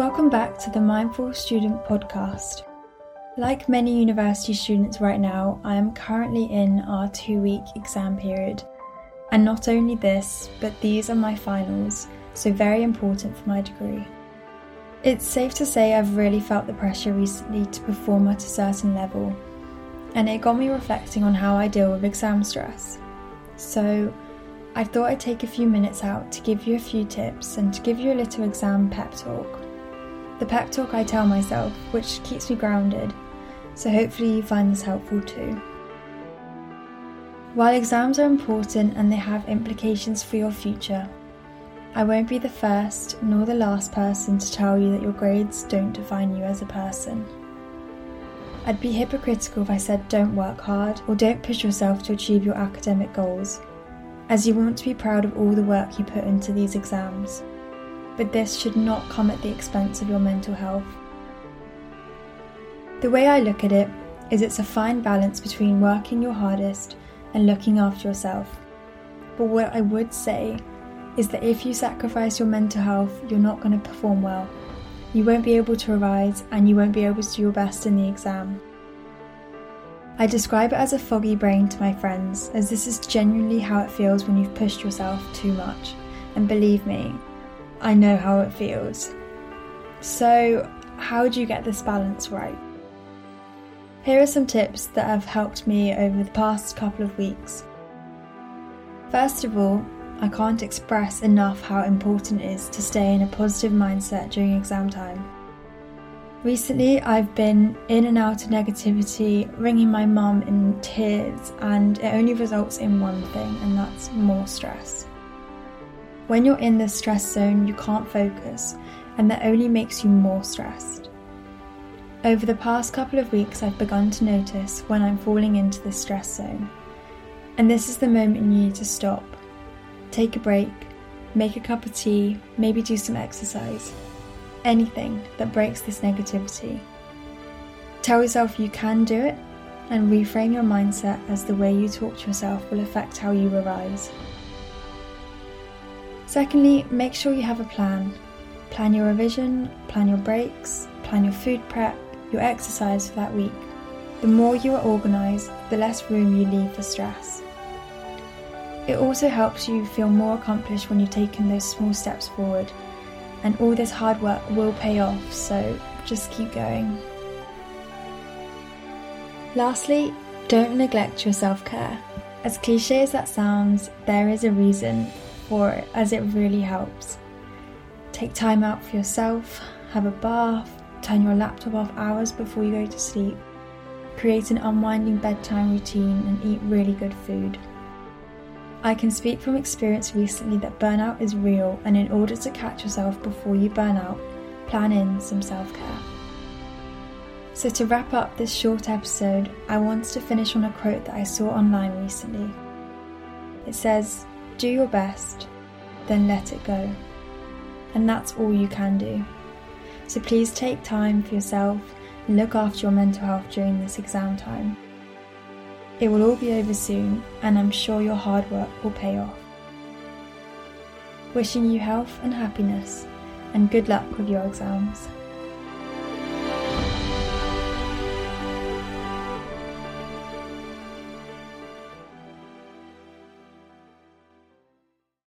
Welcome back to the Mindful Student Podcast. Like many university students right now, I am currently in our 2-week exam period. And not only this, but these are my finals, so very important for my degree. It's safe to say I've really felt the pressure recently to perform at a certain level, and it got me reflecting on how I deal with exam stress. So I thought I'd take a few minutes out to give you a few tips and to give you a little exam pep talk. The pep talk I tell myself, which keeps me grounded, so hopefully you find this helpful too. While exams are important and they have implications for your future, I won't be the first nor the last person to tell you that your grades don't define you as a person. I'd be hypocritical if I said don't work hard or don't push yourself to achieve your academic goals, as you want to be proud of all the work you put into these exams. But this should not come at the expense of your mental health. The way I look at it is it's a fine balance between working your hardest and looking after yourself. But what I would say is that if you sacrifice your mental health, you're not going to perform well. You won't be able to revise and you won't be able to do your best in the exam. I describe it as a foggy brain to my friends, as this is genuinely how it feels when you've pushed yourself too much. And believe me, I know how it feels. So, how do you get this balance right? Here are some tips that have helped me over the past couple of weeks. First of all, I can't express enough how important it is to stay in a positive mindset during exam time. Recently, I've been in and out of negativity, ringing my mum in tears, and it only results in one thing, and that's more stress. When you're in this stress zone, you can't focus, and that only makes you more stressed. Over the past couple of weeks, I've begun to notice when I'm falling into this stress zone. And this is the moment you need to stop, take a break, make a cup of tea, maybe do some exercise. Anything that breaks this negativity. Tell yourself you can do it, and reframe your mindset as the way you talk to yourself will affect how you arise. Secondly, make sure you have a plan. Plan your revision, plan your breaks, plan your food prep, your exercise for that week. The more you are organised, the less room you leave for stress. It also helps you feel more accomplished when you've taken those small steps forward, and all this hard work will pay off, so just keep going. Lastly, don't neglect your self-care. As cliché as that sounds, there is a reason for it, as it really helps. Take time out for yourself, have a bath, turn your laptop off hours before you go to sleep, create an unwinding bedtime routine and eat really good food. I can speak from experience recently that burnout is real, and in order to catch yourself before you burn out, plan in some self-care. So to wrap up this short episode, I wanted to finish on a quote that I saw online recently. It says, "Do your best, then let it go." And that's all you can do. So please take time for yourself and look after your mental health during this exam time. It will all be over soon, and I'm sure your hard work will pay off. Wishing you health and happiness, and good luck with your exams.